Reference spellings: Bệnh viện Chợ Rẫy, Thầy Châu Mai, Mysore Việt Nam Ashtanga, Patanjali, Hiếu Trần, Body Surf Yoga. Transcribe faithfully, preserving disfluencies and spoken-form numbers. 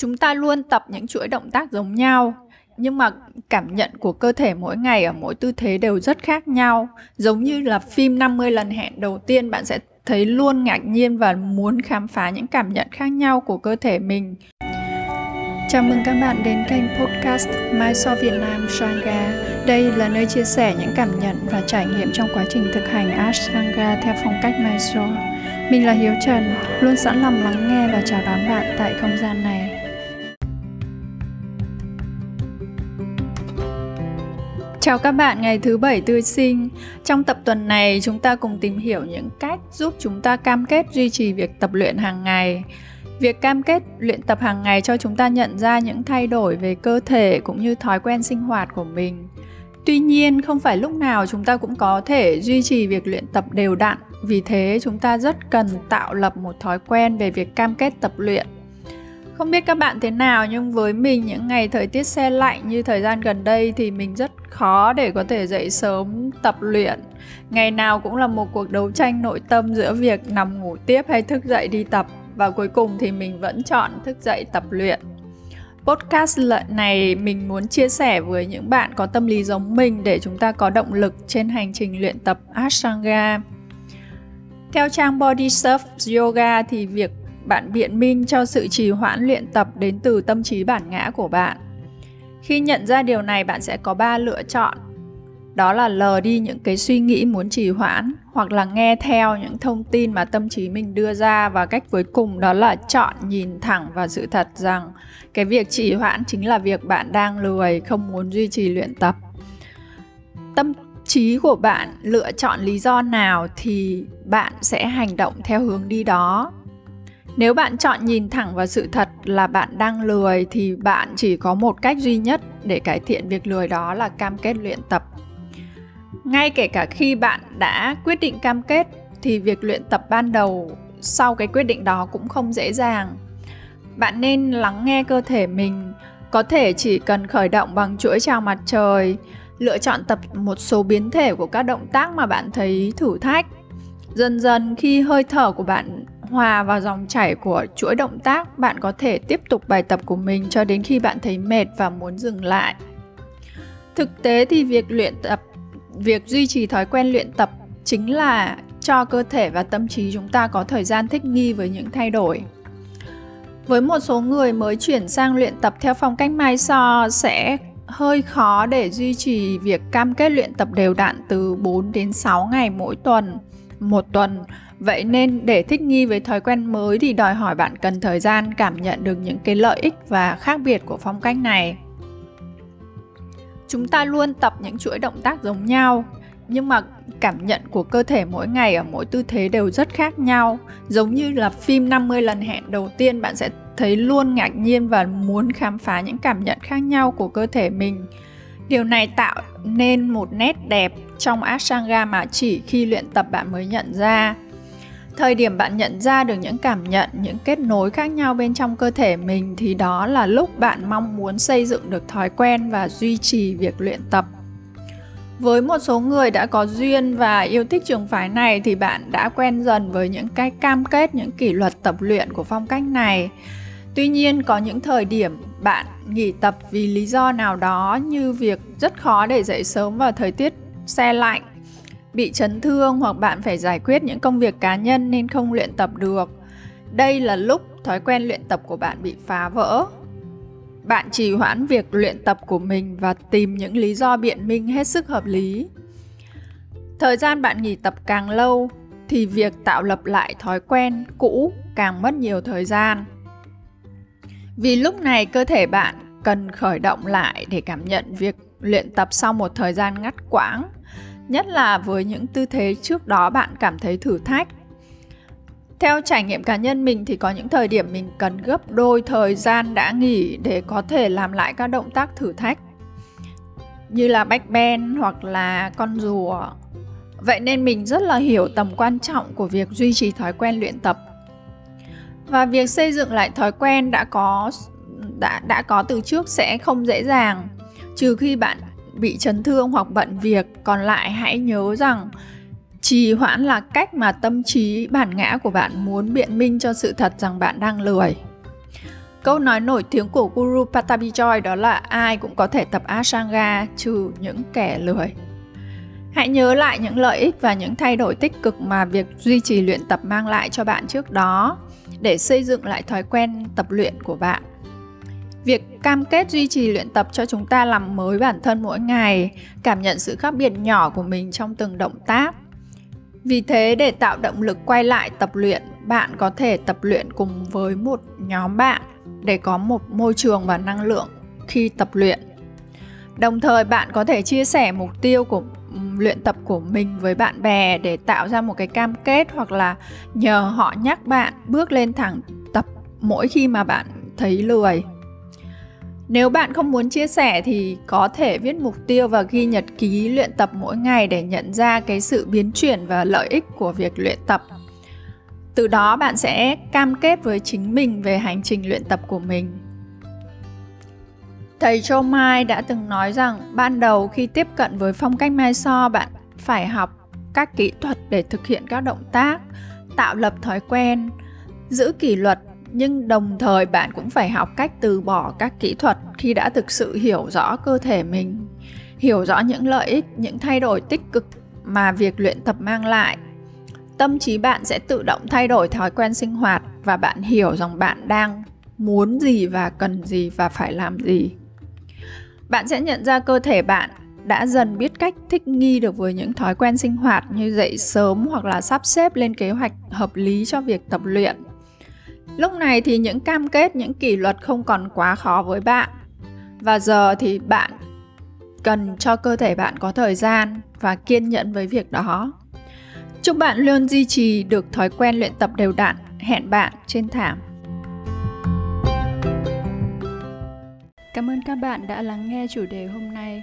Chúng ta luôn tập những chuỗi động tác giống nhau, nhưng mà cảm nhận của cơ thể mỗi ngày ở mỗi tư thế đều rất khác nhau. Giống như là phim năm mươi lần hẹn đầu tiên, bạn sẽ thấy luôn ngạc nhiên và muốn khám phá những cảm nhận khác nhau của cơ thể mình. Chào mừng các bạn đến kênh podcast Mysore Việt Nam Ashtanga. Đây là nơi chia sẻ những cảm nhận và trải nghiệm trong quá trình thực hành Ashtanga theo phong cách Mysore. Mình là Hiếu Trần, luôn sẵn lòng lắng nghe và chào đón bạn tại không gian này. Chào các bạn ngày thứ bảy tươi sinh. Trong tập tuần này, chúng ta cùng tìm hiểu những cách giúp chúng ta cam kết duy trì việc tập luyện hàng ngày. Việc cam kết luyện tập hàng ngày cho chúng ta nhận ra những thay đổi về cơ thể cũng như thói quen sinh hoạt của mình. Tuy nhiên, không phải lúc nào chúng ta cũng có thể duy trì việc luyện tập đều đặn. Vì thế, chúng ta rất cần tạo lập một thói quen về việc cam kết tập luyện. Không biết các bạn thế nào, nhưng với mình những ngày thời tiết se lạnh như thời gian gần đây thì mình rất khó để có thể dậy sớm tập luyện. Ngày nào cũng là một cuộc đấu tranh nội tâm giữa việc nằm ngủ tiếp hay thức dậy đi tập. Và cuối cùng thì mình vẫn chọn thức dậy tập luyện. Podcast lần này mình muốn chia sẻ với những bạn có tâm lý giống mình để chúng ta có động lực trên hành trình luyện tập Ashtanga. Theo trang Body Surf Yoga thì việc bạn biện minh cho sự trì hoãn luyện tập đến từ tâm trí bản ngã của bạn. Khi nhận ra điều này, bạn sẽ có ba lựa chọn. Đó là lờ đi những cái suy nghĩ muốn trì hoãn, hoặc là nghe theo những thông tin mà tâm trí mình đưa ra, và cách cuối cùng đó là chọn nhìn thẳng vào sự thật rằng cái việc trì hoãn chính là việc bạn đang lười, không muốn duy trì luyện tập. Tâm trí của bạn lựa chọn lý do nào thì bạn sẽ hành động theo hướng đi đó. Nếu bạn chọn nhìn thẳng vào sự thật là bạn đang lười thì bạn chỉ có một cách duy nhất để cải thiện việc lười, đó là cam kết luyện tập. Ngay kể cả khi bạn đã quyết định cam kết thì việc luyện tập ban đầu sau cái quyết định đó cũng không dễ dàng. Bạn nên lắng nghe cơ thể mình, có thể chỉ cần khởi động bằng chuỗi chào mặt trời, lựa chọn tập một số biến thể của các động tác mà bạn thấy thử thách. Dần dần khi hơi thở của bạn hòa vào dòng chảy của chuỗi động tác, bạn có thể tiếp tục bài tập của mình cho đến khi bạn thấy mệt và muốn dừng lại. Thực tế thì việc luyện tập Việc duy trì thói quen luyện tập chính là cho cơ thể và tâm trí chúng ta có thời gian thích nghi với những thay đổi. Với một số người mới chuyển sang luyện tập theo phong cách Mysore sẽ hơi khó để duy trì việc cam kết luyện tập đều đặn từ bốn đến sáu ngày mỗi tuần, một tuần. Vậy nên để thích nghi với thói quen mới thì đòi hỏi bạn cần thời gian cảm nhận được những cái lợi ích và khác biệt của phong cách này. Chúng ta luôn tập những chuỗi động tác giống nhau, nhưng mà cảm nhận của cơ thể mỗi ngày ở mỗi tư thế đều rất khác nhau. Giống như là phim năm mươi lần hẹn đầu tiên, bạn sẽ thấy luôn ngạc nhiên và muốn khám phá những cảm nhận khác nhau của cơ thể mình. Điều này tạo nên một nét đẹp trong Ashtanga mà chỉ khi luyện tập bạn mới nhận ra. Thời điểm bạn nhận ra được những cảm nhận, những kết nối khác nhau bên trong cơ thể mình thì đó là lúc bạn mong muốn xây dựng được thói quen và duy trì việc luyện tập. Với một số người đã có duyên và yêu thích trường phái này thì bạn đã quen dần với những cái cam kết, những kỷ luật tập luyện của phong cách này. Tuy nhiên, có những thời điểm bạn nghỉ tập vì lý do nào đó, như việc rất khó để dậy sớm vào thời tiết se lạnh, bị chấn thương, hoặc bạn phải giải quyết những công việc cá nhân nên không luyện tập được. Đây là lúc thói quen luyện tập của bạn bị phá vỡ. Bạn trì hoãn việc luyện tập của mình và tìm những lý do biện minh hết sức hợp lý. Thời gian bạn nghỉ tập càng lâu thì việc tạo lập lại thói quen cũ càng mất nhiều thời gian. Vì lúc này cơ thể bạn cần khởi động lại để cảm nhận việc luyện tập sau một thời gian ngắt quãng, nhất là với những tư thế trước đó bạn cảm thấy thử thách. Theo trải nghiệm cá nhân mình thì có những thời điểm mình cần gấp đôi thời gian đã nghỉ để có thể làm lại các động tác thử thách, như là backbend hoặc là con rùa. Vậy nên mình rất là hiểu tầm quan trọng của việc duy trì thói quen luyện tập. Và việc xây dựng lại thói quen đã có, đã, đã có từ trước sẽ không dễ dàng, trừ khi bạn bị chấn thương hoặc bận việc. Còn lại, hãy nhớ rằng trì hoãn là cách mà tâm trí bản ngã của bạn muốn biện minh cho sự thật rằng bạn đang lười. Câu nói nổi tiếng của Guru Patanjali đó là ai cũng có thể tập Ashtanga trừ những kẻ lười. Hãy nhớ lại những lợi ích và những thay đổi tích cực mà việc duy trì luyện tập mang lại cho bạn trước đó để xây dựng lại thói quen tập luyện của bạn. Việc cam kết duy trì luyện tập cho chúng ta làm mới bản thân mỗi ngày, cảm nhận sự khác biệt nhỏ của mình trong từng động tác. Vì thế, để tạo động lực quay lại tập luyện, bạn có thể tập luyện cùng với một nhóm bạn để có một môi trường và năng lượng khi tập luyện. Đồng thời, bạn có thể chia sẻ mục tiêu của luyện tập của mình với bạn bè để tạo ra một cái cam kết, hoặc là nhờ họ nhắc bạn bước lên thẳng tập mỗi khi mà bạn thấy lười. Nếu bạn không muốn chia sẻ thì có thể viết mục tiêu và ghi nhật ký luyện tập mỗi ngày để nhận ra cái sự biến chuyển và lợi ích của việc luyện tập. Từ đó bạn sẽ cam kết với chính mình về hành trình luyện tập của mình. Thầy Châu Mai đã từng nói rằng ban đầu khi tiếp cận với phong cách Mysore, bạn phải học các kỹ thuật để thực hiện các động tác, tạo lập thói quen, giữ kỷ luật. Nhưng đồng thời bạn cũng phải học cách từ bỏ các kỹ thuật khi đã thực sự hiểu rõ cơ thể mình, hiểu rõ những lợi ích, những thay đổi tích cực mà việc luyện tập mang lại. Tâm trí bạn sẽ tự động thay đổi thói quen sinh hoạt và bạn hiểu rằng bạn đang muốn gì và cần gì và phải làm gì. Bạn sẽ nhận ra cơ thể bạn đã dần biết cách thích nghi được với những thói quen sinh hoạt như dậy sớm hoặc là sắp xếp lên kế hoạch hợp lý cho việc tập luyện. Lúc này thì những cam kết, những kỷ luật không còn quá khó với bạn. Và giờ thì bạn cần cho cơ thể bạn có thời gian và kiên nhẫn với việc đó. Chúc bạn luôn duy trì được thói quen luyện tập đều đặn. Hẹn bạn trên thảm. Cảm ơn các bạn đã lắng nghe chủ đề hôm nay.